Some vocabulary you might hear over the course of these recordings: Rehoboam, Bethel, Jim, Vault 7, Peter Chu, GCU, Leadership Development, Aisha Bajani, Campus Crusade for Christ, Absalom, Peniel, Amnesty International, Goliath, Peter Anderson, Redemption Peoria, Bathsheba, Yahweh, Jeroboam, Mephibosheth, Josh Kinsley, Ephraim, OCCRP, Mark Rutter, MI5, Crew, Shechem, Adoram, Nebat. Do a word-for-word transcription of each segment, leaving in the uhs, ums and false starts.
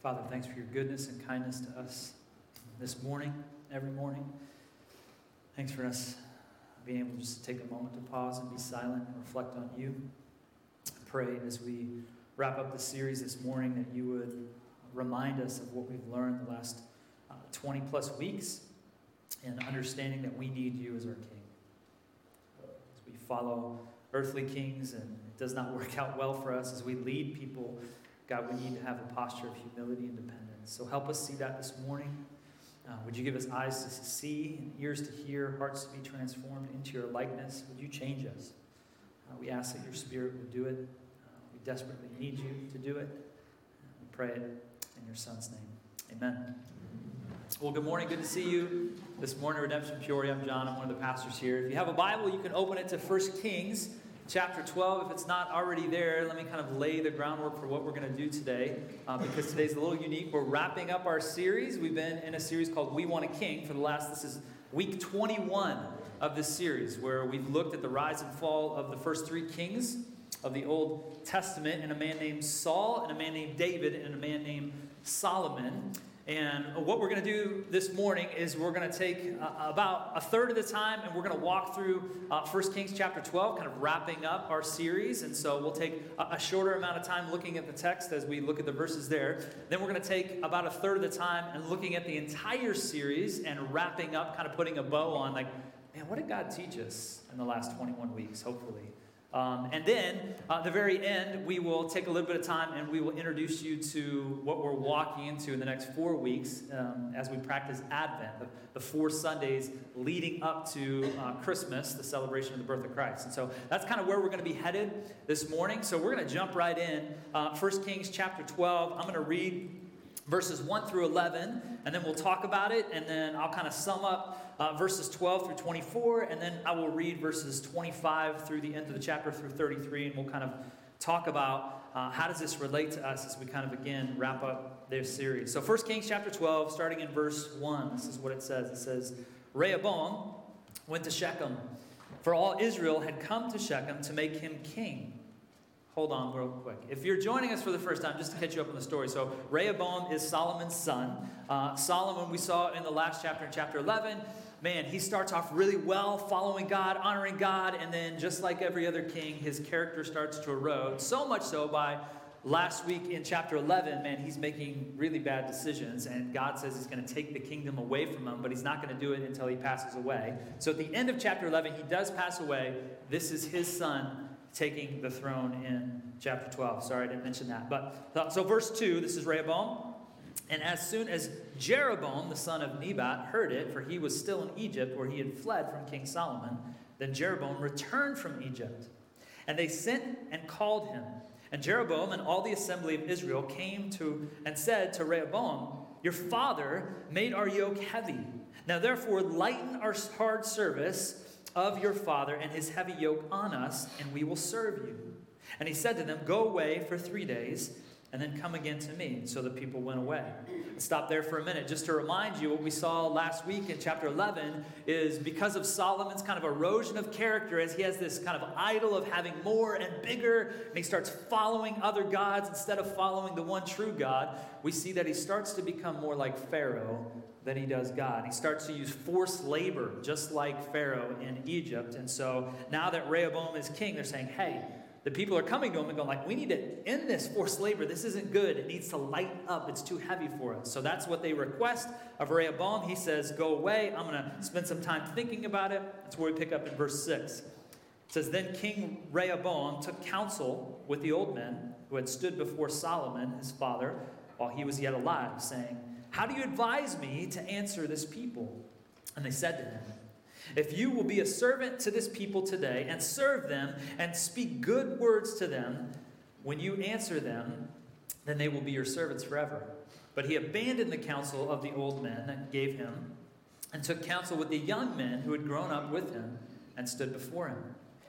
Father, thanks for your goodness and kindness to us this morning, every morning. Thanks for us being able to just take a moment to pause and be silent and reflect on you. I pray as we wrap up the series this morning that you would remind us of what we've learned the last uh, twenty plus weeks and understanding that we need you as our King. As we follow earthly kings and it does not work out well for us, as we lead people, God, we need to have a posture of humility and dependence. So help us see that this morning. Uh, would you give us eyes to see, and ears to hear, hearts to be transformed into your likeness? Would you change us? Uh, we ask that your Spirit would do it. Uh, we desperately need you to do it. We pray it in your Son's name. Amen. Well, good morning. Good to see you this morning, Redemption Peoria. I'm John. I'm one of the pastors here. If you have a Bible, you can open it to First Kings chapter twelve. If it's not already there, let me kind of lay the groundwork for what we're going to do today, uh, because today's a little unique. We're wrapping up our series. We've been in a series called We Want a King for the last, this is week twenty-one of this series, where we've looked at the rise and fall of the first three kings of the Old Testament, and a man named Saul, and a man named David, and a man named Solomon. And what we're going to do this morning is we're going to take uh, about a third of the time, and we're going to walk through uh, First Kings chapter twelve, kind of wrapping up our series. And so we'll take a, a shorter amount of time looking at the text as we look at the verses there. Then we're going to take about a third of the time and looking at the entire series and wrapping up, kind of putting a bow on, like, man, what did God teach us in the last twenty-one weeks, hopefully? Um, and then, uh, the very end, we will take a little bit of time and we will introduce you to what we're walking into in the next four weeks um, as we practice Advent, the, the four Sundays leading up to uh, Christmas, the celebration of the birth of Christ. And so that's kind of where we're going to be headed this morning. So we're going to jump right in. Uh, First Kings chapter twelve, I'm going to read verses one through eleven, and then we'll talk about it, and then I'll kind of sum up uh, verses twelve through twenty-four, and then I will read verses twenty-five through the end of the chapter through thirty-three, and we'll kind of talk about uh, how does this relate to us as we kind of, again, wrap up their series. So First Kings chapter twelve, starting in verse one, this is what it says. It says, Rehoboam went to Shechem, for all Israel had come to Shechem to make him king. Hold on real quick. If you're joining us for the first time, just to catch you up on the story. So Rehoboam is Solomon's son. Uh, Solomon, we saw in the last chapter, in chapter eleven, man, he starts off really well, following God, honoring God, and then just like every other king, his character starts to erode. So much so by last week in chapter eleven, man, he's making really bad decisions, and God says he's going to take the kingdom away from him, but he's not going to do it until he passes away. So at the end of chapter eleven, he does pass away. This is his son taking the throne in chapter twelve. Sorry, I didn't mention that. But so verse two, this is Rehoboam. And as soon as Jeroboam, the son of Nebat, heard it, for he was still in Egypt where he had fled from King Solomon, then Jeroboam returned from Egypt. And they sent and called him. And Jeroboam and all the assembly of Israel came to and said to Rehoboam, your father made our yoke heavy. Now therefore lighten our hard service of your father and his heavy yoke on us, and we will serve you. And he said to them, go away for three days, and then come again to me. So the people went away. Let's stop there for a minute. Just to remind you, what we saw last week in chapter eleven is because of Solomon's kind of erosion of character, as he has this kind of idol of having more and bigger, and he starts following other gods instead of following the one true God, we see that he starts to become more like Pharaoh than he does God. He starts to use forced labor, just like Pharaoh in Egypt. And so now that Rehoboam is king, they're saying, hey, the people are coming to him and going like, we need to end this forced labor. This isn't good. It needs to light up. It's too heavy for us. So that's what they request of Rehoboam. He says, go away. I'm going to spend some time thinking about it. That's where we pick up in verse six. It says, then King Rehoboam took counsel with the old men who had stood before Solomon, his father, while he was yet alive, saying, how do you advise me to answer this people? And they said to him, if you will be a servant to this people today and serve them and speak good words to them, when you answer them, then they will be your servants forever. But he abandoned the counsel of the old men that gave him and took counsel with the young men who had grown up with him and stood before him.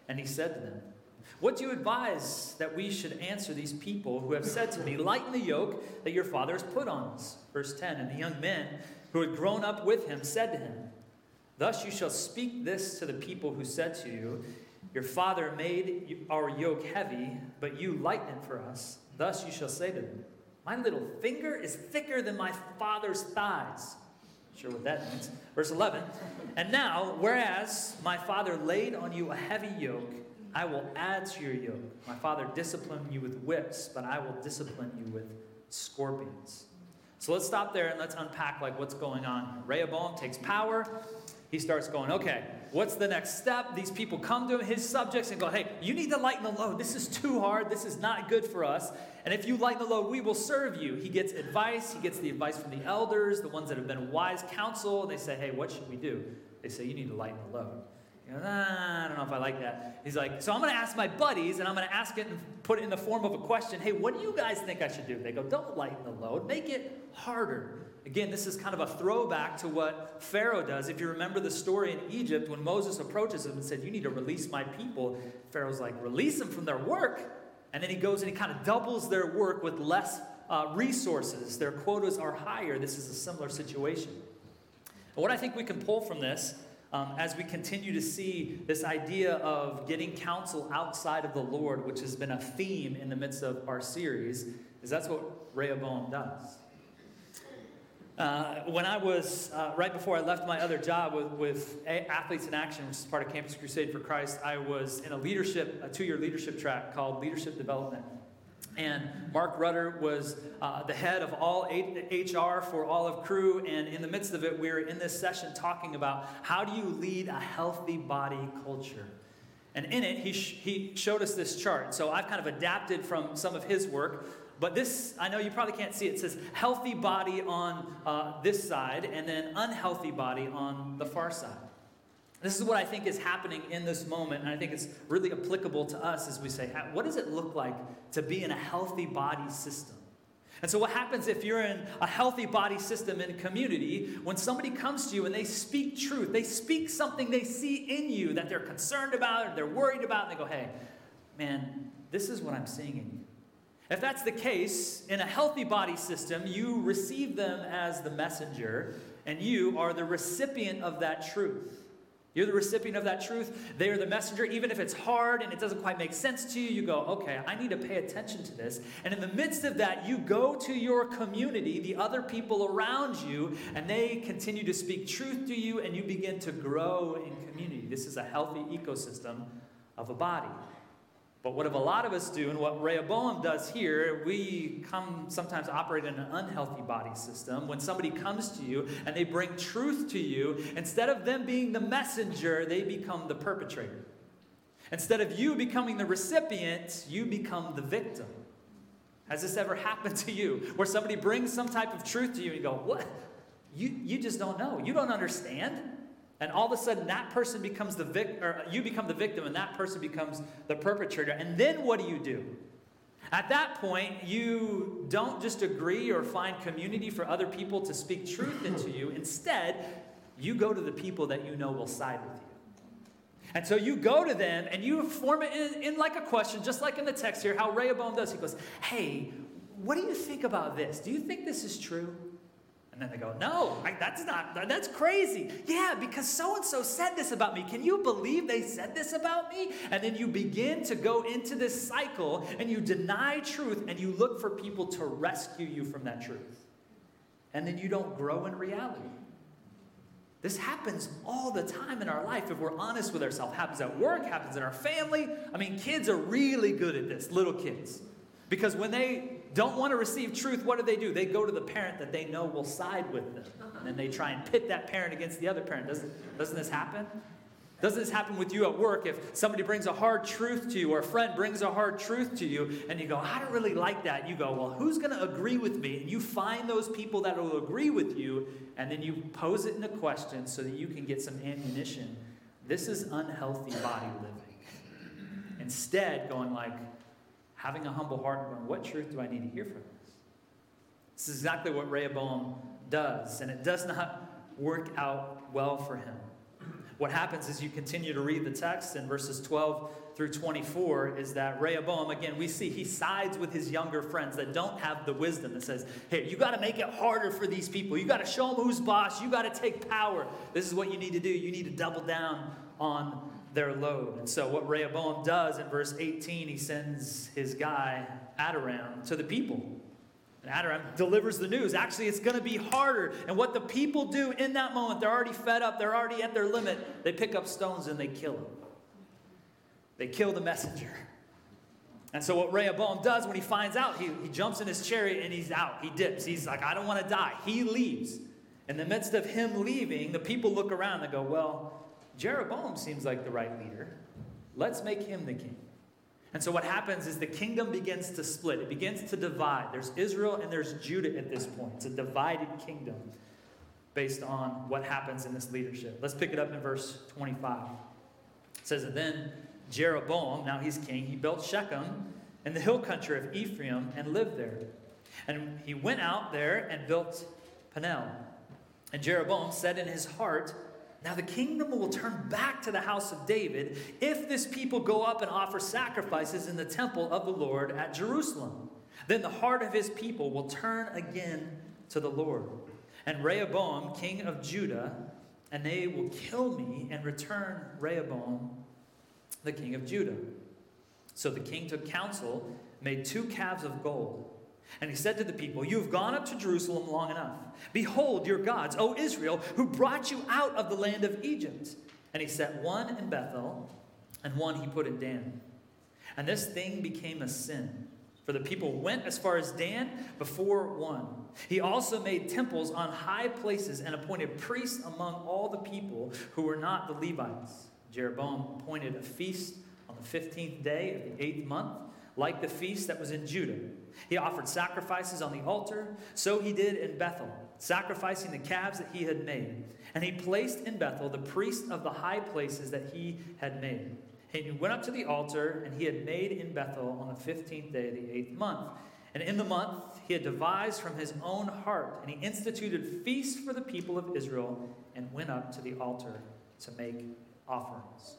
And he said to them, what do you advise that we should answer these people who have said to me, lighten the yoke that your father has put on us? Verse ten, and the young men who had grown up with him said to him, thus you shall speak this to the people who said to you, your father made our yoke heavy, but you lighten it for us. Thus you shall say to them, My little finger is thicker than my father's thighs. Sure what that means. Verse eleven. And now, whereas my father laid on you a heavy yoke, I will add to your yoke. My father disciplined you with whips, but I will discipline you with scorpions. So let's stop there and let's unpack like what's going on. Rehoboam takes power. He starts going, okay, what's the next step? These people come to him, his subjects, and go, hey, you need to lighten the load. This is too hard. This is not good for us. And if you lighten the load, we will serve you. He gets advice. He gets the advice from the elders, the ones that have been wise counsel. They say, hey, what should we do? They say, you need to lighten the load. He goes, ah, I don't know if I like that. He's like, so I'm going to ask my buddies, and I'm going to ask it and put it in the form of a question. Hey, what do you guys think I should do? They go, don't lighten the load. Make it harder. Again, this is kind of a throwback to what Pharaoh does. If you remember the story in Egypt, when Moses approaches him and said, you need to release my people, Pharaoh's like, release them from their work. And then he goes and he kind of doubles their work with less uh, resources. Their quotas are higher. This is a similar situation. And what I think we can pull from this, um, as we continue to see this idea of getting counsel outside of the Lord, which has been a theme in the midst of our series, is that's what Rehoboam does. Uh, when I was, uh, right before I left my other job with, with a- Athletes in Action, which is part of Campus Crusade for Christ, I was in a leadership, a two-year leadership track called Leadership Development. And Mark Rutter was uh, the head of all H R for all of Crew. And in the midst of it, we were in this session talking about how do you lead a healthy body culture? And in it, he, sh- he showed us this chart. So I've kind of adapted from some of his work. But this, I know you probably can't see it. It says healthy body on uh, this side and then unhealthy body on the far side. This is what I think is happening in this moment. And I think it's really applicable to us as we say, what does it look like to be in a healthy body system? And so what happens if you're in a healthy body system in a community, when somebody comes to you and they speak truth, they speak something they see in you that they're concerned about, or they're worried about, and they go, hey, man, this is what I'm seeing in you. If that's the case, in a healthy body system, you receive them as the messenger, and you are the recipient of that truth. You're the recipient of that truth. They are the messenger. Even if it's hard and it doesn't quite make sense to you, you go, okay, I need to pay attention to this. And in the midst of that, you go to your community, the other people around you, and they continue to speak truth to you, and you begin to grow in community. This is a healthy ecosystem of a body. But what a lot of us do, and what Rehoboam does here, we come sometimes operate in an unhealthy body system. When somebody comes to you and they bring truth to you, instead of them being the messenger, they become the perpetrator. Instead of you becoming the recipient, you become the victim. Has this ever happened to you? Where somebody brings some type of truth to you and you go, what? You, you just don't know. You don't understand. And all of a sudden, that person becomes the victim, or you become the victim, and that person becomes the perpetrator. And then what do you do? At that point, you don't just agree or find community for other people to speak truth into you. Instead, you go to the people that you know will side with you. And so you go to them, and you form it in, in like a question, just like in the text here, how Rehoboam does. He goes, hey, what do you think about this? Do you think this is true? And then they go, no, I, that's not, that's crazy. Yeah, because so-and-so said this about me. Can you believe they said this about me? And then you begin to go into this cycle and you deny truth and you look for people to rescue you from that truth. And then you don't grow in reality. This happens all the time in our life if we're honest with ourselves. Happens at work, happens in our family. I mean, kids are really good at this, little kids. Because when they don't want to receive truth, what do they do? They go to the parent that they know will side with them. And then they try and pit that parent against the other parent. Doesn't, doesn't this happen? Doesn't this happen with you at work if somebody brings a hard truth to you or a friend brings a hard truth to you and you go, I don't really like that. You go, well, who's going to agree with me? And you find those people that will agree with you and then you pose it in a question so that you can get some ammunition. This is unhealthy body living. Instead, going like, having a humble heart and going, what truth do I need to hear from this? This is exactly what Rehoboam does, and it does not work out well for him. What happens is you continue to read the text in verses twelve through twenty-four is that Rehoboam, again, we see he sides with his younger friends that don't have the wisdom that says, hey, you got to make it harder for these people. You got to show them who's boss. You got to take power. This is what you need to do. You need to double down on their load. And so what Rehoboam does in verse eighteen, he sends his guy Adoram to the people. And Adoram delivers the news. Actually, it's going to be harder. And what the people do in that moment, they're already fed up. They're already at their limit. They pick up stones and they kill him. They kill the messenger. And so what Rehoboam does when he finds out, he, he jumps in his chariot and he's out. He dips. He's like, I don't want to die. He leaves. In the midst of him leaving, the people look around and go, well, Jeroboam seems like the right leader. Let's make him the king. And so what happens is the kingdom begins to split. It begins to divide. There's Israel and there's Judah at this point. It's a divided kingdom based on what happens in this leadership. Let's pick it up in verse twenty-five. It says, and then Jeroboam, now he's king, he built Shechem in the hill country of Ephraim and lived there. And he went out there and built Peniel. And Jeroboam said in his heart, now the kingdom will turn back to the house of David if this people go up and offer sacrifices in the temple of the Lord at Jerusalem. Then the heart of his people will turn again to the Lord. And Rehoboam, king of Judah, and they will kill me and return Rehoboam, the king of Judah. So the king took counsel, made two calves of gold. And he said to the people, you have gone up to Jerusalem long enough. Behold your gods, O Israel, who brought you out of the land of Egypt. And he set one in Bethel, and one he put in Dan. And this thing became a sin, for the people went as far as Dan before one. He also made temples on high places and appointed priests among all the people who were not the Levites. Jeroboam appointed a feast on the fifteenth day of the eighth month, like the feast that was in Judah. He offered sacrifices on the altar, so he did in Bethel, sacrificing the calves that he had made. And he placed in Bethel the priests of the high places that he had made. And he went up to the altar, and he had made in Bethel on the fifteenth day of the eighth month. And in the month he had devised from his own heart, and he instituted feasts for the people of Israel, and went up to the altar to make offerings.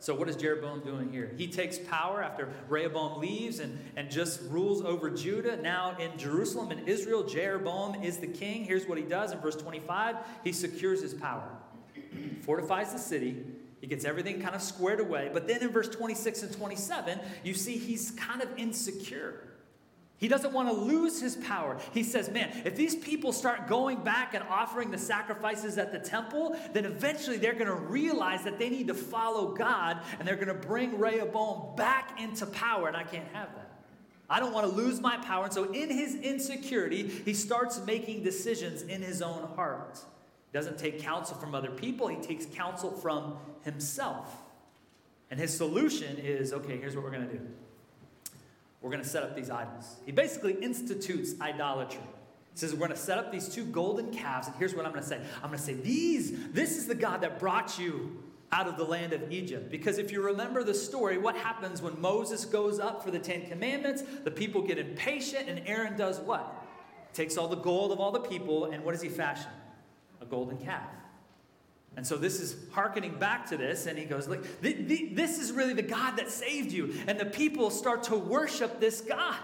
So what is Jeroboam doing here? He takes power after Rehoboam leaves and, and just rules over Judah. Now in Jerusalem, in Israel, Jeroboam is the king. Here's what he does in verse twenty-five. He secures his power. Fortifies the city. He gets everything kind of squared away. But then in verse twenty-six and twenty-seven, you see he's kind of insecure. He doesn't want to lose his power. He says, man, if these people start going back and offering the sacrifices at the temple, then eventually they're going to realize that they need to follow God, and they're going to bring Rehoboam back into power, and I can't have that. I don't want to lose my power. And so in his insecurity, he starts making decisions in his own heart. He doesn't take counsel from other people. He takes counsel from himself. And his solution is, okay, here's what we're going to do. We're going to set up these idols. He basically institutes idolatry. He says, we're going to set up these two golden calves. And here's what I'm going to say. I'm going to say, these, this is the God that brought you out of the land of Egypt. Because if you remember the story, what happens when Moses goes up for the Ten Commandments? The people get impatient, and Aaron does what? Takes all the gold of all the people, and what does he fashion? A golden calf. And so this is hearkening back to this, and he goes, look, th- th- this is really the God that saved you. And the people start to worship this God.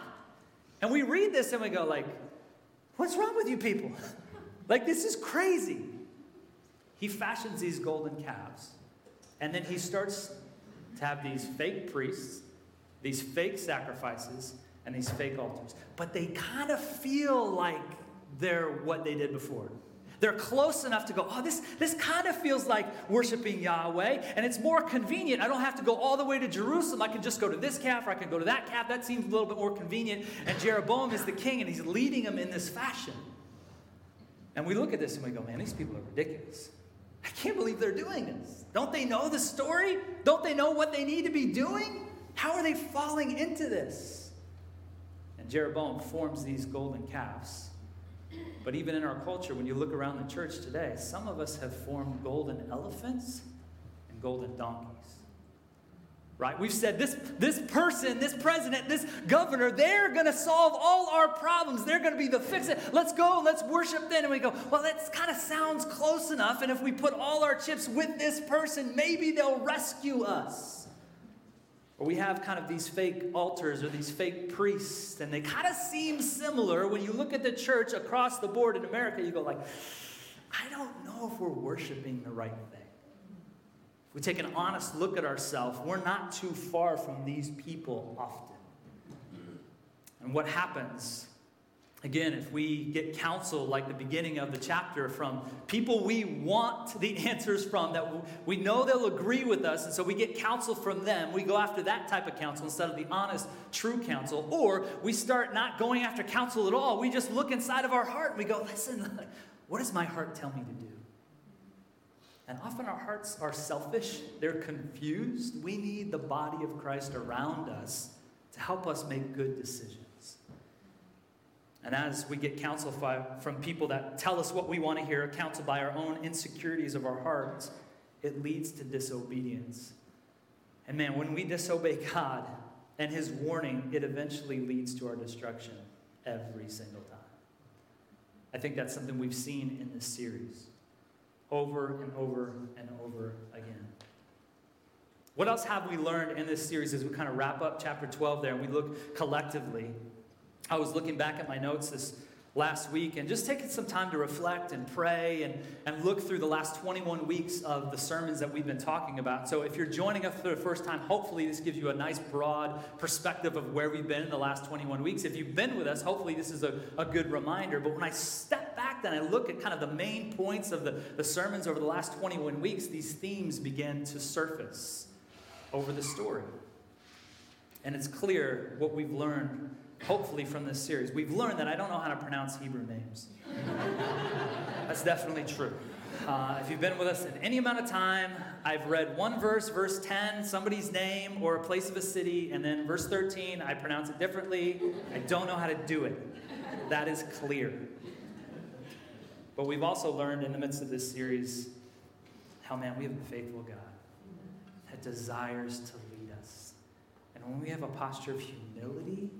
And we read this and we go like, what's wrong with you people? Like, this is crazy. He fashions these golden calves. And then he starts to have these fake priests, these fake sacrifices, and these fake altars. But they kind of feel like they're what they did before. They're close enough to go, oh, this, this kind of feels like worshiping Yahweh, and it's more convenient. I don't have to go all the way to Jerusalem. I can just go to this calf, or I can go to that calf. That seems a little bit more convenient. And Jeroboam is the king, and he's leading them in this fashion. And we look at this, and we go, man, these people are ridiculous. I can't believe they're doing this. Don't they know the story? Don't they know what they need to be doing? How are they falling into this? And Jeroboam forms these golden calves. But even in our culture, when you look around the church today, some of us have formed golden elephants and golden donkeys. Right? We've said, this, this person, this president, this governor, they're going to solve all our problems. They're going to be the fix-it. Let's go. Let's worship them. And we go, well, that kind of sounds close enough. And if we put all our chips with this person, maybe they'll rescue us. Or we have kind of these fake altars or these fake priests, and they kind of seem similar. When you look at the church across the board in America, you go like, I don't know if we're worshiping the right thing. If we take an honest look at ourselves, we're not too far from these people often. And what happens Again, if we get counsel like the beginning of the chapter from people we want the answers from, that we know they'll agree with us, and so we get counsel from them, we go after that type of counsel instead of the honest, true counsel. Or we start not going after counsel at all. We just look inside of our heart and we go, listen, what does my heart tell me to do? And often our hearts are selfish. They're confused. We need the body of Christ around us to help us make good decisions. And as we get counsel from people that tell us what we want to hear, counsel by our own insecurities of our hearts, it leads to disobedience. And man, when we disobey God and his warning, it eventually leads to our destruction every single time. I think that's something we've seen in this series over and over and over again. What else have we learned in this series as we kind of wrap up chapter twelve there and we look collectively? I was looking back at my notes this last week and just taking some time to reflect and pray and, and look through the last twenty-one weeks of the sermons that we've been talking about. So if you're joining us for the first time, hopefully this gives you a nice broad perspective of where we've been in the last twenty-one weeks. If you've been with us, hopefully this is a, a good reminder. But when I step back then, I look at kind of the main points of the, the sermons over the last twenty-one weeks, these themes begin to surface over the story. And it's clear what we've learned. Hopefully from this series, we've learned that I don't know how to pronounce Hebrew names. That's definitely true. Uh, if you've been with us in any amount of time, I've read one verse, verse ten, somebody's name or a place of a city, and then verse thirteen, I pronounce it differently. I don't know how to do it. That is clear. But we've also learned in the midst of this series how, man, we have a faithful God that desires to lead us. And when we have a posture of humility,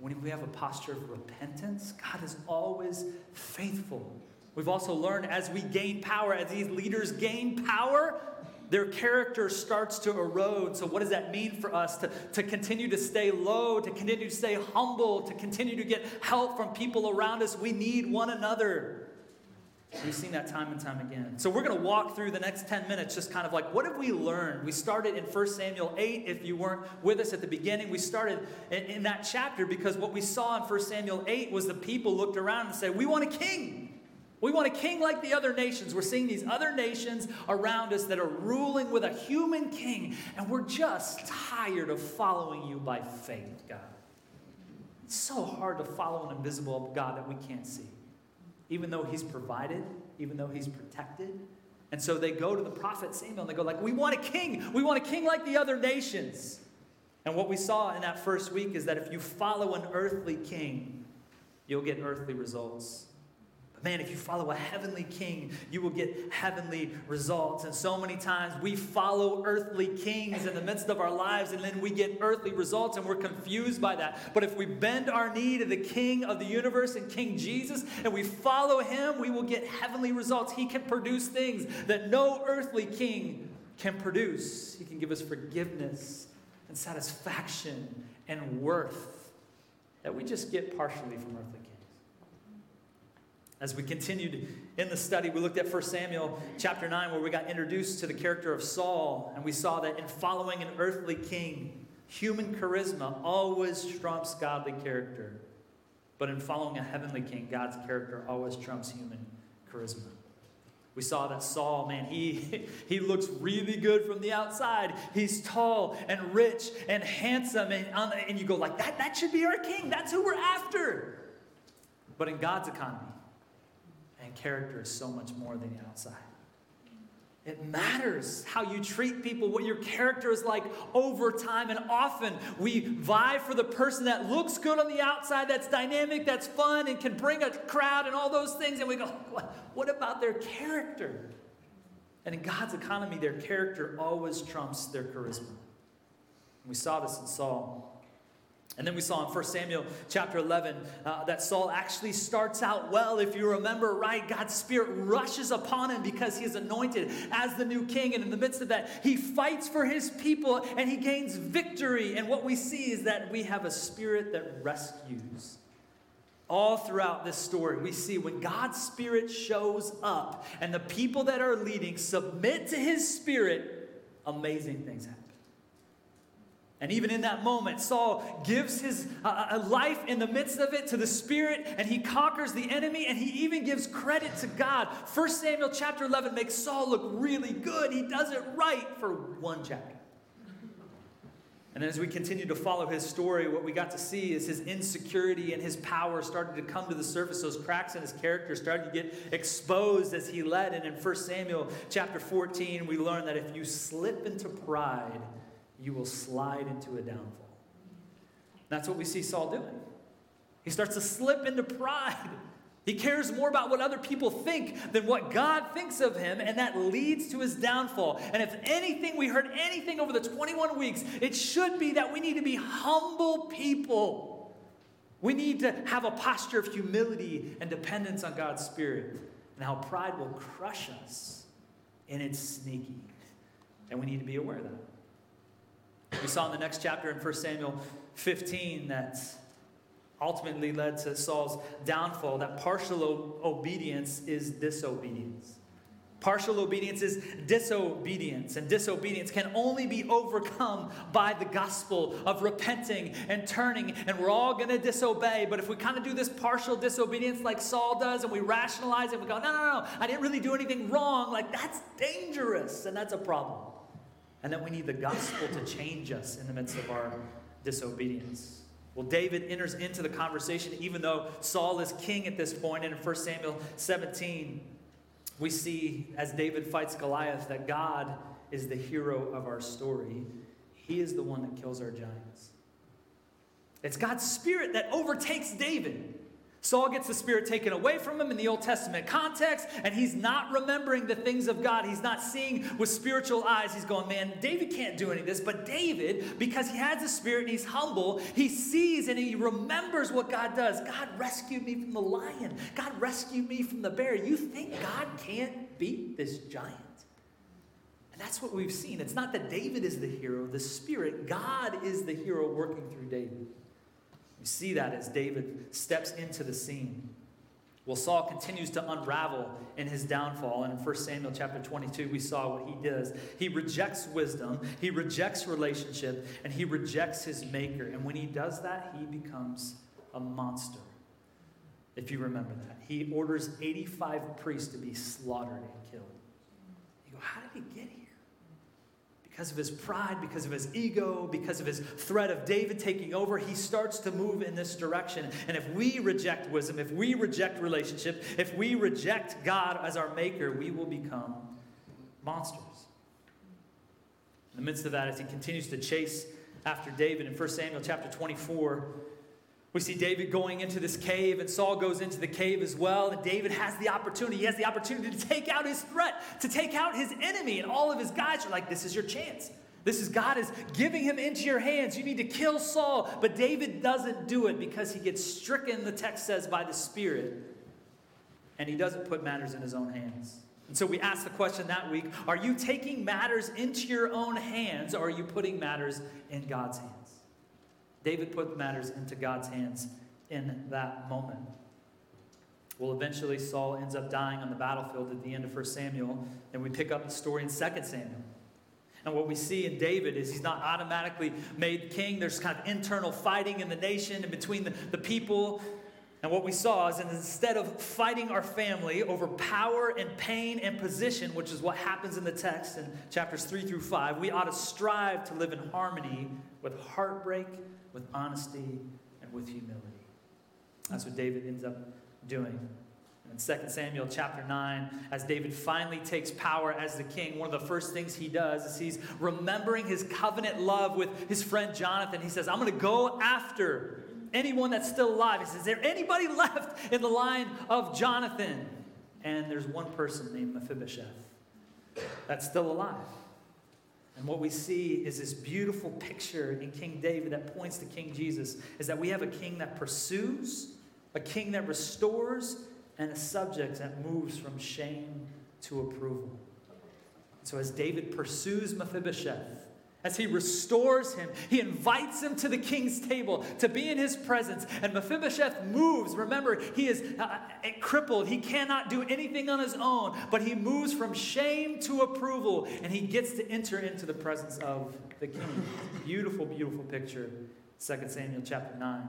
when we have a posture of repentance, God is always faithful. We've also learned as we gain power, as these leaders gain power, their character starts to erode. So what does that mean for us to, to continue to stay low, to continue to stay humble, to continue to get help from people around us? We need one another. We've seen that time and time again. So we're going to walk through the next ten minutes just kind of like, what have we learned? We started in First Samuel eight. If you weren't with us at the beginning, we started in, in that chapter because what we saw in First Samuel eight was the people looked around and said, we want a king. We want a king like the other nations. We're seeing these other nations around us that are ruling with a human king, and we're just tired of following you by faith, God. It's so hard to follow an invisible God that we can't see, even though he's provided, even though he's protected. And so they go to the prophet Samuel and they go like, we want a king. We want a king like the other nations. And what we saw in that first week is that if you follow an earthly king, you'll get earthly results. But man, if you follow a heavenly king, you will get heavenly results. And so many times we follow earthly kings in the midst of our lives and then we get earthly results and we're confused by that. But if we bend our knee to the King of the universe and King Jesus and we follow him, we will get heavenly results. He can produce things that no earthly king can produce. He can give us forgiveness and satisfaction and worth that we just get partially from earthly kings. As we continued in the study, we looked at First Samuel chapter nine where we got introduced to the character of Saul, and we saw that in following an earthly king, human charisma always trumps godly character. But in following a heavenly king, God's character always trumps human charisma. We saw that Saul, man, he, he looks really good from the outside. He's tall and rich and handsome, and, and you go like, that, that should be our king. That's who we're after. But in God's economy, and character is so much more than the outside. It matters how you treat people, what your character is like over time. And often we vie for the person that looks good on the outside, that's dynamic, that's fun, and can bring a crowd and all those things. And we go, what about their character? And in God's economy, their character always trumps their charisma. And we saw this in Saul. And then we saw in First Samuel chapter eleven uh, that Saul actually starts out well. If you remember right, God's Spirit rushes upon him because he is anointed as the new king. And in the midst of that, he fights for his people and he gains victory. And what we see is that we have a spirit that rescues. All throughout this story, we see when God's Spirit shows up and the people that are leading submit to his Spirit, amazing things happen. And even in that moment, Saul gives his uh, a life in the midst of it to the Spirit, and he conquers the enemy, and he even gives credit to God. First Samuel chapter eleven makes Saul look really good. He does it right for one chapter. And then as we continue to follow his story, what we got to see is his insecurity and his power started to come to the surface. Those cracks in his character started to get exposed as he led. And in First Samuel chapter fourteen, we learn that if you slip into pride, you will slide into a downfall. That's what we see Saul doing. He starts to slip into pride. He cares more about what other people think than what God thinks of him, and that leads to his downfall. And if anything, we heard anything over the twenty-one weeks, it should be that we need to be humble people. We need to have a posture of humility and dependence on God's Spirit, and how pride will crush us, and it's sneaky. And we need to be aware of that. We saw in the next chapter in First Samuel fifteen that ultimately led to Saul's downfall, that partial obedience is disobedience. Partial obedience is disobedience, and disobedience can only be overcome by the gospel of repenting and turning, and we're all going to disobey, but if we kind of do this partial disobedience like Saul does, and we rationalize it, we go, no, no, no, I didn't really do anything wrong, like that's dangerous, and that's a problem. And then we need the gospel to change us in the midst of our disobedience. Well, David enters into the conversation, even though Saul is king at this point. And in First Samuel seventeen, we see as David fights Goliath that God is the hero of our story. He is the one that kills our giants. It's God's Spirit that overtakes David. Saul gets the Spirit taken away from him in the Old Testament context, and he's not remembering the things of God. He's not seeing with spiritual eyes. He's going, man, David can't do any of this. But David, because he has the Spirit and he's humble, he sees and he remembers what God does. God rescued me from the lion. God rescued me from the bear. You think God can't beat this giant? And that's what we've seen. It's not that David is the hero, the Spirit. God is the hero working through David. You see that as David steps into the scene. Well, Saul continues to unravel in his downfall. And in First Samuel chapter twenty-two, we saw what he does. He rejects wisdom, he rejects relationship, and he rejects his maker. And when he does that, he becomes a monster. If you remember that. He orders eighty-five priests to be slaughtered and killed. You go, how did he get here? Because of his pride, because of his ego, because of his threat of David taking over, he starts to move in this direction. And if we reject wisdom, if we reject relationship, if we reject God as our maker, we will become monsters. In the midst of that, as he continues to chase after David in First Samuel chapter twenty-four, we see David going into this cave, and Saul goes into the cave as well. And David has the opportunity. He has the opportunity to take out his threat, to take out his enemy. And all of his guys are like, this is your chance. This is God is giving him into your hands. You need to kill Saul. But David doesn't do it because he gets stricken, the text says, by the Spirit. And he doesn't put matters in his own hands. And so we asked the question that week, are you taking matters into your own hands, or are you putting matters in God's hands? David put matters into God's hands in that moment. Well, eventually Saul ends up dying on the battlefield at the end of First Samuel, and we pick up the story in Second Samuel. And what we see in David is he's not automatically made king. There's kind of internal fighting in the nation and between the, the people. And what we saw is instead of fighting our family over power and pain and position, which is what happens in the text in chapters three through five, we ought to strive to live in harmony with heartbreak, with honesty, and with humility. That's what David ends up doing. In Second Samuel chapter nine, as David finally takes power as the king, one of the first things he does is he's remembering his covenant love with his friend Jonathan. He says, I'm going to go after anyone that's still alive. He says, is there anybody left in the line of Jonathan? And there's one person named Mephibosheth that's still alive. And what we see is this beautiful picture in King David that points to King Jesus, is that we have a king that pursues, a king that restores, and a subject that moves from shame to approval. So as David pursues Mephibosheth, As he restores him, he invites him to the king's table to be in his presence. And Mephibosheth moves. Remember, he is uh, crippled. He cannot do anything on his own. But he moves from shame to approval. And he gets to enter into the presence of the king. Beautiful, beautiful picture. Second Samuel chapter nine.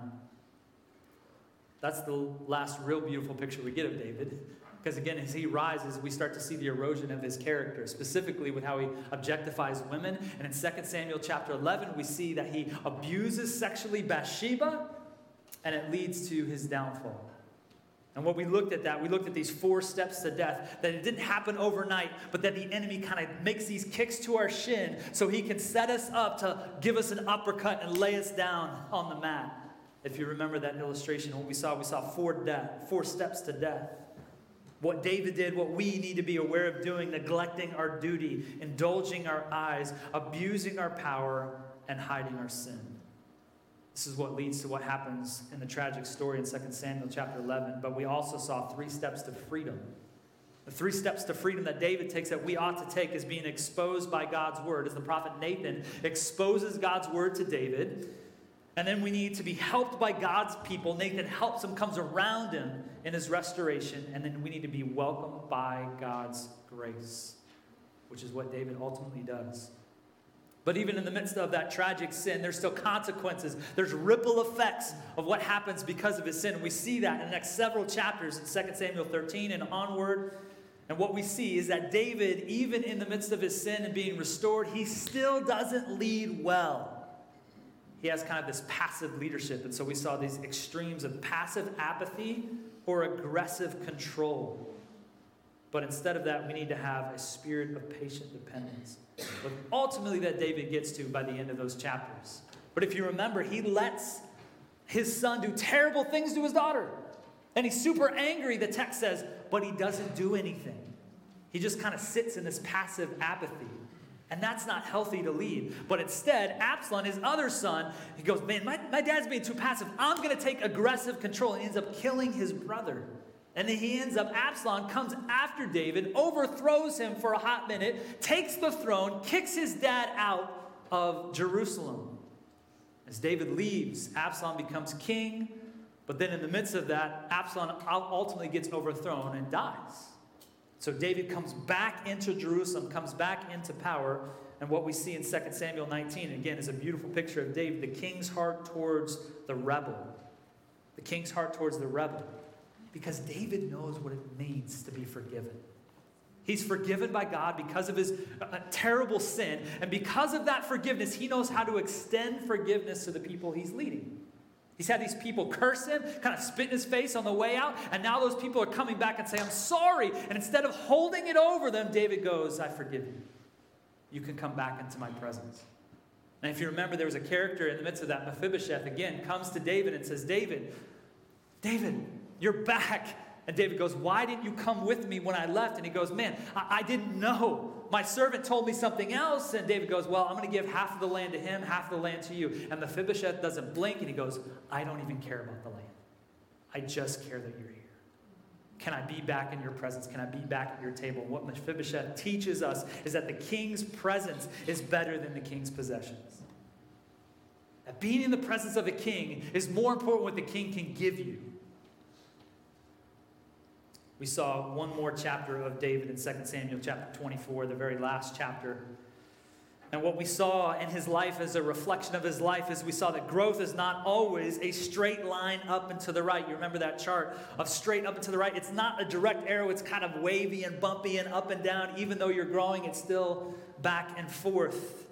That's the last real beautiful picture we get of David. Because again, as he rises, we start to see the erosion of his character, specifically with how he objectifies women. And in Second Samuel chapter eleven, we see that he abuses sexually Bathsheba, and it leads to his downfall. And when we looked at that, we looked at these four steps to death, that it didn't happen overnight, but that the enemy kind of makes these kicks to our shin so he can set us up to give us an uppercut and lay us down on the mat. If you remember that illustration, what we saw, we saw four death, four steps to death. What David did, what we need to be aware of doing, neglecting our duty, indulging our eyes, abusing our power, and hiding our sin. This is what leads to what happens in the tragic story in Second Samuel chapter eleven. But we also saw three steps to freedom. The three steps to freedom that David takes that we ought to take is being exposed by God's word. As the prophet Nathan exposes God's word to David, and then we need to be helped by God's people. Nathan helps him, comes around him in his restoration. And then we need to be welcomed by God's grace, which is what David ultimately does. But even in the midst of that tragic sin, there's still consequences. There's ripple effects of what happens because of his sin. And we see that in the next several chapters in Second Samuel thirteen and onward. And what we see is that David, even in the midst of his sin and being restored, he still doesn't lead well. He has kind of this passive leadership. And so we saw these extremes of passive apathy or aggressive control. But instead of that, we need to have a spirit of patient dependence. But ultimately that David gets to by the end of those chapters. But if you remember, he lets his son do terrible things to his daughter. And he's super angry, the text says, but he doesn't do anything. He just kind of sits in this passive apathy. And that's not healthy to lead. But instead, Absalom, his other son, he goes, man, my, my dad's being too passive. I'm going to take aggressive control. And he ends up killing his brother. And then he ends up, Absalom comes after David, overthrows him for a hot minute, takes the throne, kicks his dad out of Jerusalem. As David leaves, Absalom becomes king. But then in the midst of that, Absalom ultimately gets overthrown and dies. So David comes back into Jerusalem, comes back into power. And what we see in Second Samuel nineteen, again, is a beautiful picture of David, the king's heart towards the rebel. The king's heart towards the rebel. Because David knows what it means to be forgiven. He's forgiven by God because of his uh, terrible sin. And because of that forgiveness, he knows how to extend forgiveness to the people he's leading. He's had these people curse him, kind of spit in his face on the way out, and now those people are coming back and say, I'm sorry. And instead of holding it over them, David goes, I forgive you. You can come back into my presence. And if you remember, there was a character in the midst of that, Mephibosheth, again, comes to David and says, David, David, you're back. And David goes, why didn't you come with me when I left? And he goes, man, I, I didn't know. My servant told me something else. And David goes, well, I'm going to give half of the land to him, half of the land to you. And Mephibosheth doesn't blink, and he goes, I don't even care about the land. I just care that you're here. Can I be back in your presence? Can I be back at your table? What Mephibosheth teaches us is that the king's presence is better than the king's possessions. That being in the presence of the king is more important what the king can give you. We saw one more chapter of David in Second Samuel chapter twenty-four, the very last chapter. And what we saw in his life as a reflection of his life is we saw that growth is not always a straight line up and to the right. You remember that chart of straight up and to the right. It's not a direct arrow. It's kind of wavy and bumpy and up and down. Even though you're growing, it's still back and forth.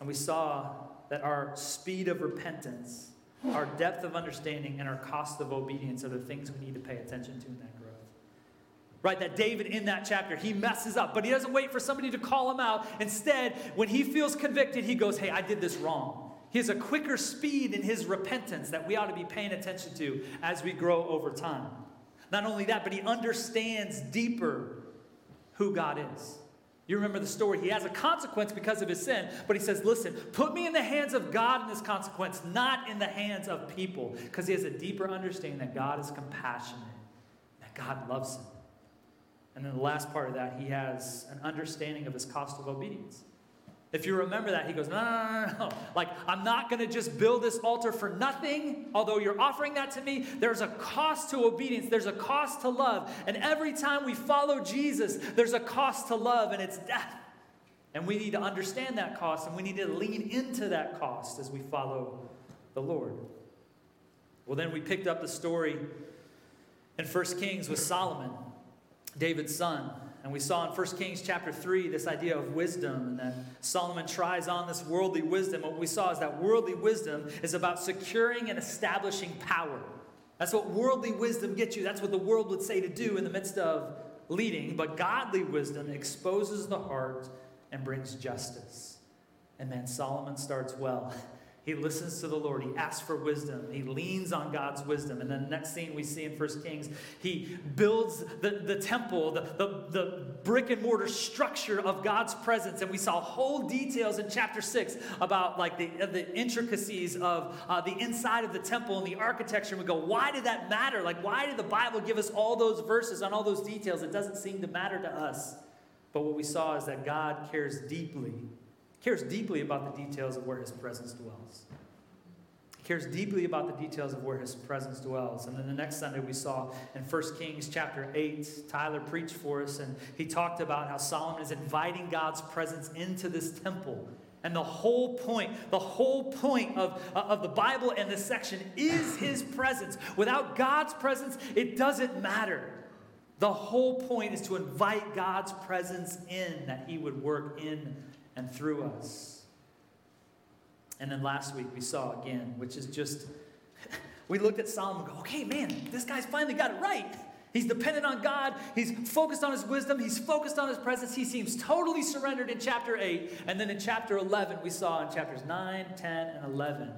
And we saw that our speed of repentance, our depth of understanding, and our cost of obedience are the things we need to pay attention to in that growth. Right, that David in that chapter, he messes up, but he doesn't wait for somebody to call him out. Instead, when he feels convicted, he goes, hey, I did this wrong. He has a quicker speed in his repentance that we ought to be paying attention to as we grow over time. Not only that, but he understands deeper who God is. You remember the story. He has a consequence because of his sin, but he says, listen, put me in the hands of God in this consequence, not in the hands of people, because he has a deeper understanding that God is compassionate, that God loves him. And then the last part of that, he has an understanding of his cost of obedience. If you remember that, he goes, no, no, no, no, no. Like, I'm not going to just build this altar for nothing, although you're offering that to me. There's a cost to obedience. There's a cost to love. And every time we follow Jesus, there's a cost to love, and it's death. And we need to understand that cost, and we need to lean into that cost as we follow the Lord. Well, then we picked up the story in First Kings with Solomon, David's son. And we saw in First Kings chapter three this idea of wisdom, and that Solomon tries on this worldly wisdom. What we saw is that worldly wisdom is about securing and establishing power. That's what worldly wisdom gets you. That's what the world would say to do in the midst of leading. But godly wisdom exposes the heart and brings justice. And man, Solomon starts well. He listens to the Lord. He asks for wisdom. He leans on God's wisdom. And then the next scene we see in First Kings, he builds the, the temple, the, the, the brick and mortar structure of God's presence. And we saw whole details in chapter six about like the, the intricacies of uh, the inside of the temple and the architecture. And we go, why did that matter? Like, why did the Bible give us all those verses on all those details? It doesn't seem to matter to us. But what we saw is that God cares deeply cares deeply about the details of where his presence dwells. He cares deeply about the details of where his presence dwells. And then the next Sunday we saw in First Kings chapter eight, Tyler preached for us, and he talked about how Solomon is inviting God's presence into this temple. And the whole point, the whole point of, of the Bible and this section is his presence. Without God's presence, it doesn't matter. The whole point is to invite God's presence in, that he would work in and through us. And then last week we saw again, which is just, we looked at Solomon and go, okay, man, this guy's finally got it right. He's dependent on God. He's focused on his wisdom. He's focused on his presence. He seems totally surrendered in chapter eight. And then in chapter eleven, we saw in chapters nine, ten, and eleven,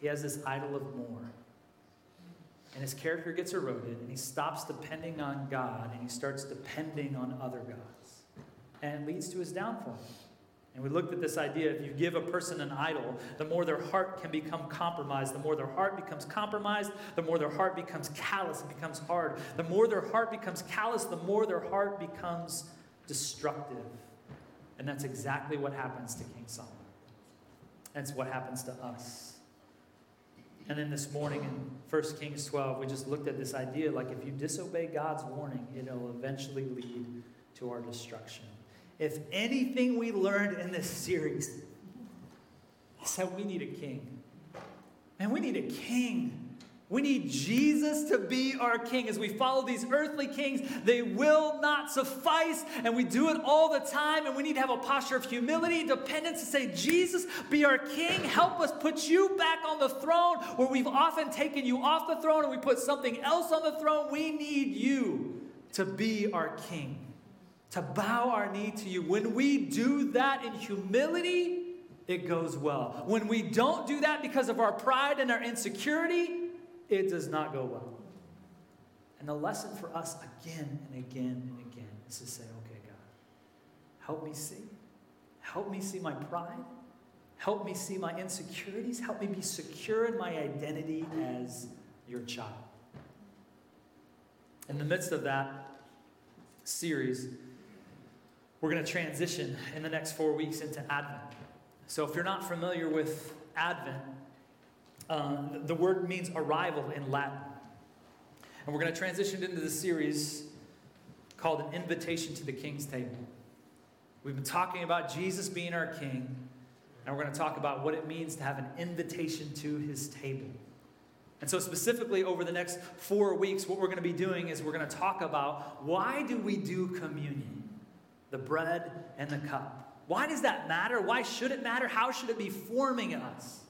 he has this idol of more. And his character gets eroded, and he stops depending on God, and he starts depending on other gods. And it leads to his downfall. And we looked at this idea, if you give a person an idol, the more their heart can become compromised. The more their heart becomes compromised, the more their heart becomes callous and becomes hard. The more their heart becomes callous, the more their heart becomes destructive. And that's exactly what happens to King Solomon. That's what happens to us. And then this morning in First Kings twelve, we just looked at this idea, like if you disobey God's warning, it'll eventually lead to our destruction. If anything we learned in this series, is that we need a king. Man, we need a king. We need Jesus to be our king. As we follow these earthly kings, they will not suffice, and we do it all the time, and we need to have a posture of humility, dependence, to say, Jesus, be our king. Help us put you back on the throne where we've often taken you off the throne, and we put something else on the throne. We need you to be our king. To bow our knee to you. When we do that in humility, it goes well. When we don't do that because of our pride and our insecurity, it does not go well. And the lesson for us again and again and again is to say, okay, God, help me see. Help me see my pride. Help me see my insecurities. Help me be secure in my identity as your child. In the midst of that series, we're going to transition in the next four weeks into Advent. So if you're not familiar with Advent, um, the word means arrival in Latin. And we're going to transition into the series called An Invitation to the King's Table. We've been talking about Jesus being our King, and we're going to talk about what it means to have an invitation to his table. And so specifically over the next four weeks, what we're going to be doing is we're going to talk about why do we do communion, the bread and the cup? Why does that matter? Why should it matter? How should it be forming us?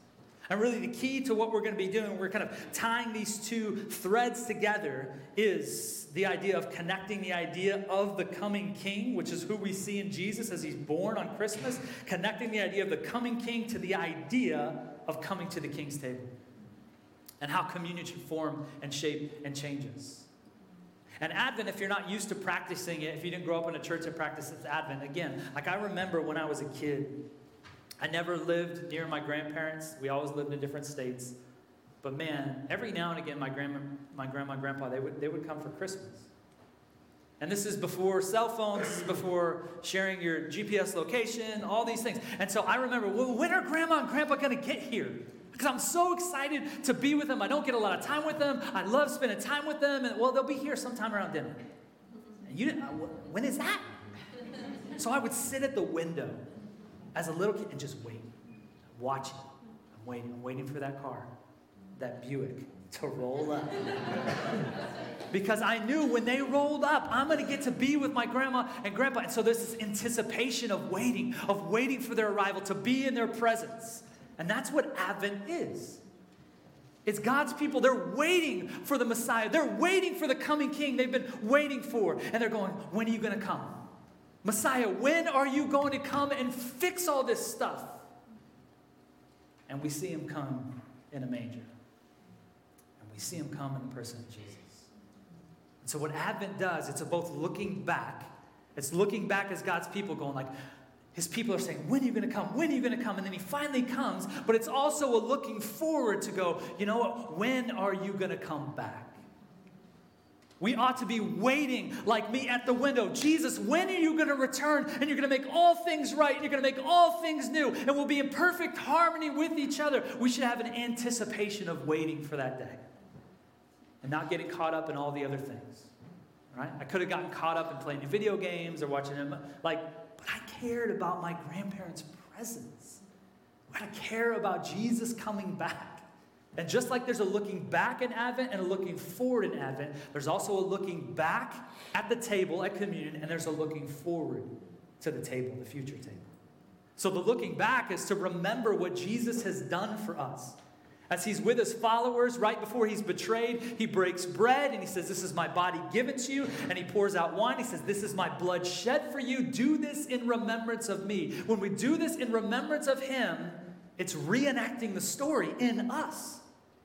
And really the key to what we're going to be doing, we're kind of tying these two threads together, is the idea of connecting the idea of the coming king, which is who we see in Jesus as he's born on Christmas, connecting the idea of the coming king to the idea of coming to the king's table. And how communion should form and shape and changes. And Advent, if you're not used to practicing it, if you didn't grow up in a church that practices Advent, again, like I remember when I was a kid, I never lived near my grandparents. We always lived in different states. But man, every now and again, my grandma, my grandma and grandpa, they would, they would come for Christmas. And this is before cell phones, this is before sharing your G P S location, all these things. And so I remember, well, when are Grandma and Grandpa going to get here? Because I'm so excited to be with them. I don't get a lot of time with them. I love spending time with them. And, well, they'll be here sometime around dinner. And you didn't, when is that? So I would sit at the window as a little kid and just wait. Watch it. I'm waiting. I'm waiting for that car, that Buick, to roll up. Because I knew when they rolled up, I'm going to get to be with my grandma and grandpa. And so there's this anticipation of waiting, of waiting for their arrival, to be in their presence. And that's what Advent is. It's God's people. They're waiting for the Messiah. They're waiting for the coming King they've been waiting for. And they're going, when are you going to come? Messiah, when are you going to come and fix all this stuff? And we see him come in a manger. And we see him come in the person of Jesus. And so what Advent does, it's both looking back. It's looking back as God's people going like, his people are saying, when are you going to come? When are you going to come? And then he finally comes. But it's also a looking forward to go, you know what? When are you going to come back? We ought to be waiting like me at the window. Jesus, when are you going to return? And you're going to make all things right. And you're going to make all things new. And we'll be in perfect harmony with each other. We should have an anticipation of waiting for that day. And not getting caught up in all the other things. Right? I could have gotten caught up in playing video games or watching them. Like, but I cared about my grandparents' presence. I care about Jesus coming back. And just like there's a looking back in Advent and a looking forward in Advent, there's also a looking back at the table at communion, and there's a looking forward to the table, the future table. So the looking back is to remember what Jesus has done for us. As he's with his followers, right before he's betrayed, he breaks bread and he says, this is my body given to you. And he pours out wine. He says, this is my blood shed for you. Do this in remembrance of me. When we do this in remembrance of him, it's reenacting the story in us.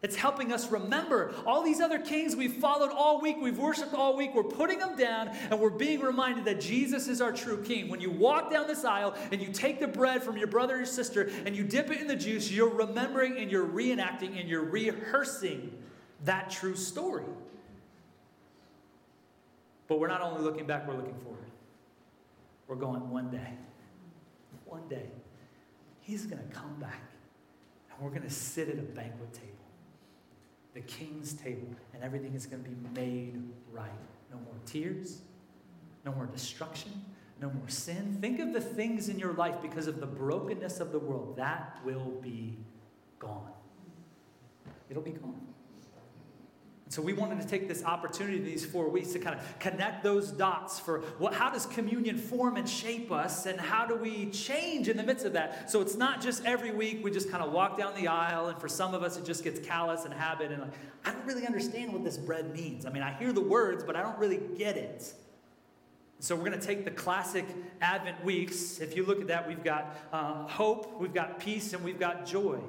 It's helping us remember all these other kings we've followed all week, we've worshiped all week, we're putting them down, and we're being reminded that Jesus is our true king. When you walk down this aisle and you take the bread from your brother or your sister and you dip it in the juice, you're remembering and you're reenacting and you're rehearsing that true story. But we're not only looking back, we're looking forward. We're going one day, one day, he's going to come back and we're going to sit at a banquet table. The king's table, and everything is going to be made right. No more tears, no more destruction, no more sin. Think of the things in your life because of the brokenness of the world. That will be gone. It'll be gone. And so we wanted to take this opportunity these four weeks to kind of connect those dots for what, how does communion form and shape us, and how do we change in the midst of that? So it's not just every week we just kind of walk down the aisle, and for some of us it just gets callous and habit, and like, I don't really understand what this bread means. I mean, I hear the words, but I don't really get it. So we're going to take the classic Advent weeks. If you look at that, we've got uh, hope, we've got peace, and we've got joy.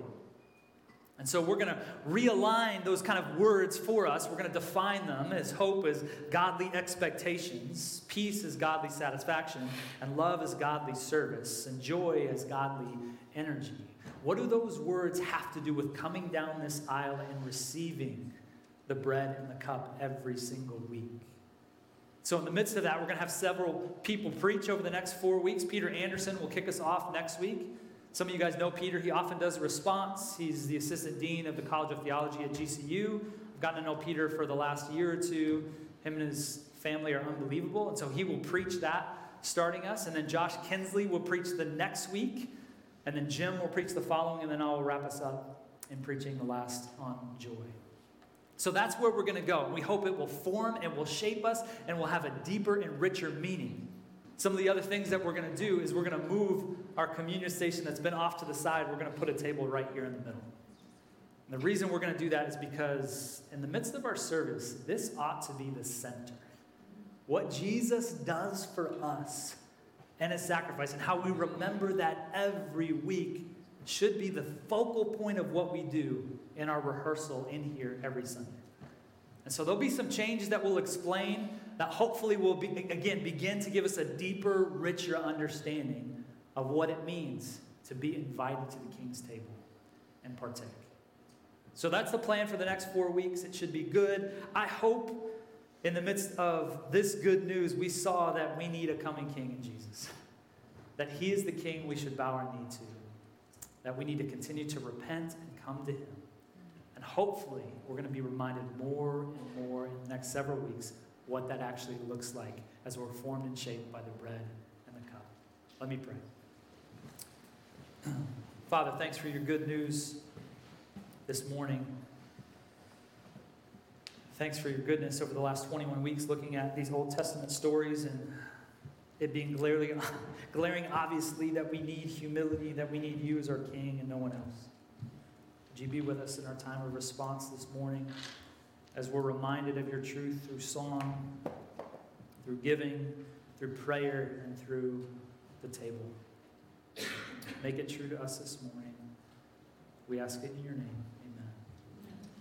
And so we're going to realign those kind of words for us. We're going to define them as hope is godly expectations, peace is godly satisfaction, and love is godly service, and joy is godly energy. What do those words have to do with coming down this aisle and receiving the bread and the cup every single week? So in the midst of that, we're going to have several people preach over the next four weeks. Peter Anderson will kick us off next week. Some of you guys know Peter. He often does response. He's the assistant dean of the College of Theology at G C U. I've gotten to know Peter for the last year or two. Him and his family are unbelievable. And so he will preach that, starting us. And then Josh Kinsley will preach the next week. And then Jim will preach the following. And then I'll wrap us up in preaching the last on joy. So that's where we're going to go. We hope it will form and will shape us and will have a deeper and richer meaning. Some of the other things that we're going to do is we're going to move our communion station that's been off to the side. We're going to put a table right here in the middle. And the reason we're going to do that is because in the midst of our service, this ought to be the center. What Jesus does for us and his sacrifice and how we remember that every week should be the focal point of what we do in our rehearsal in here every Sunday. And so there'll be some changes that we'll explain that hopefully will, be, again, begin to give us a deeper, richer understanding of what it means to be invited to the King's table and partake. So that's the plan for the next four weeks. It should be good. I hope in the midst of this good news, we saw that we need a coming king in Jesus. That he is the king we should bow our knee to. That we need to continue to repent and come to him. And hopefully, we're going to be reminded more and more in the next several weeks what that actually looks like as we're formed and shaped by the bread and the cup. Let me pray. Father, thanks for your good news this morning. Thanks for your goodness over the last twenty-one weeks looking at these Old Testament stories and it being glaring, glaring obviously that we need humility, that we need you as our king and no one else. Would you be with us in our time of response this morning as we're reminded of your truth through song, through giving, through prayer, and through the table. Make it true to us this morning. We ask it in your name.